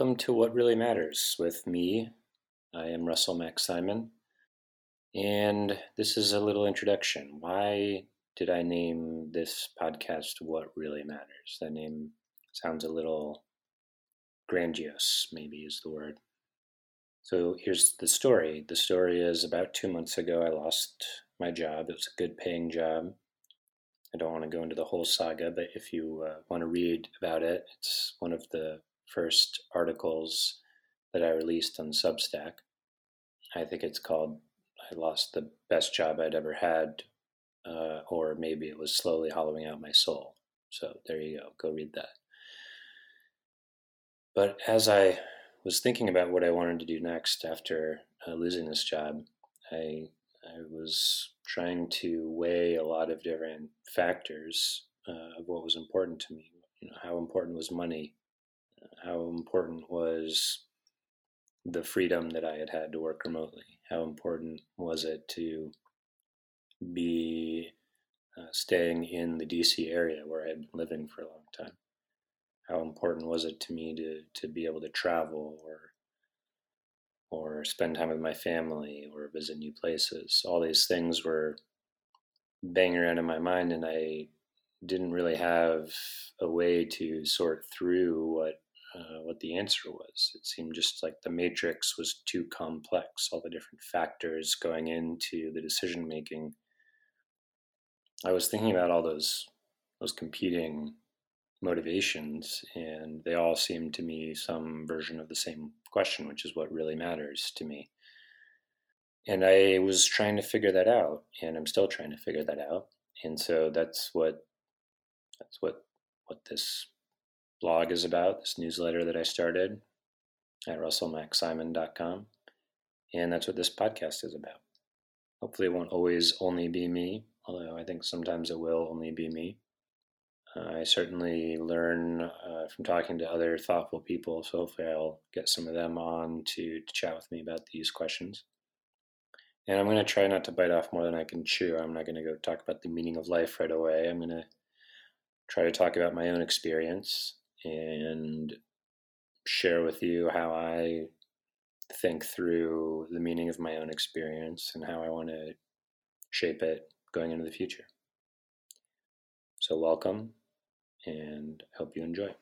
Welcome to What Really Matters with me. I am Russell Max Simon, and this is a little introduction. Why did I name this podcast What Really Matters? That name sounds a little grandiose, maybe is the word. So here's the story. The story is about 2 months ago, I lost my job. It was a good paying job. I don't want to go into the whole saga, but if you want to read about it, it's one of the first articles that I released on Substack. I think it's called, I lost the best job I'd ever had, or maybe it was slowly hollowing out my soul. So there you go. Go read that. But as I was thinking about what I wanted to do next after losing this job, I was trying to weigh a lot of different factors of what was important to me. You know, how important was money? How important was the freedom that I had had to work remotely? How important was it to be staying in the DC area where I had been living for a long time? How important was it to me to be able to travel or spend time with my family or visit new places? All these things were banging around in my mind, and I didn't really have a way to sort through what the answer was. It seemed just like the matrix was too complex, all the different factors going into the decision making. I was thinking about all those competing motivations, and they all seemed to me some version of the same question, which is what really matters to me. And I was trying to figure that out, and I'm still trying to figure that out. And so that's what this blog is about, this newsletter that I started at RussellMaxSimon.com. And that's what this podcast is about. Hopefully it won't always only be me, although I think sometimes it will only be me. I certainly learn from talking to other thoughtful people, so hopefully I'll get some of them on to chat with me about these questions. And I'm going to try not to bite off more than I can chew. I'm not going to go talk about the meaning of life right away. I'm going to try to talk about my own experience and share with you how I think through the meaning of my own experience and how I want to shape it going into the future. So welcome, and I hope you enjoy.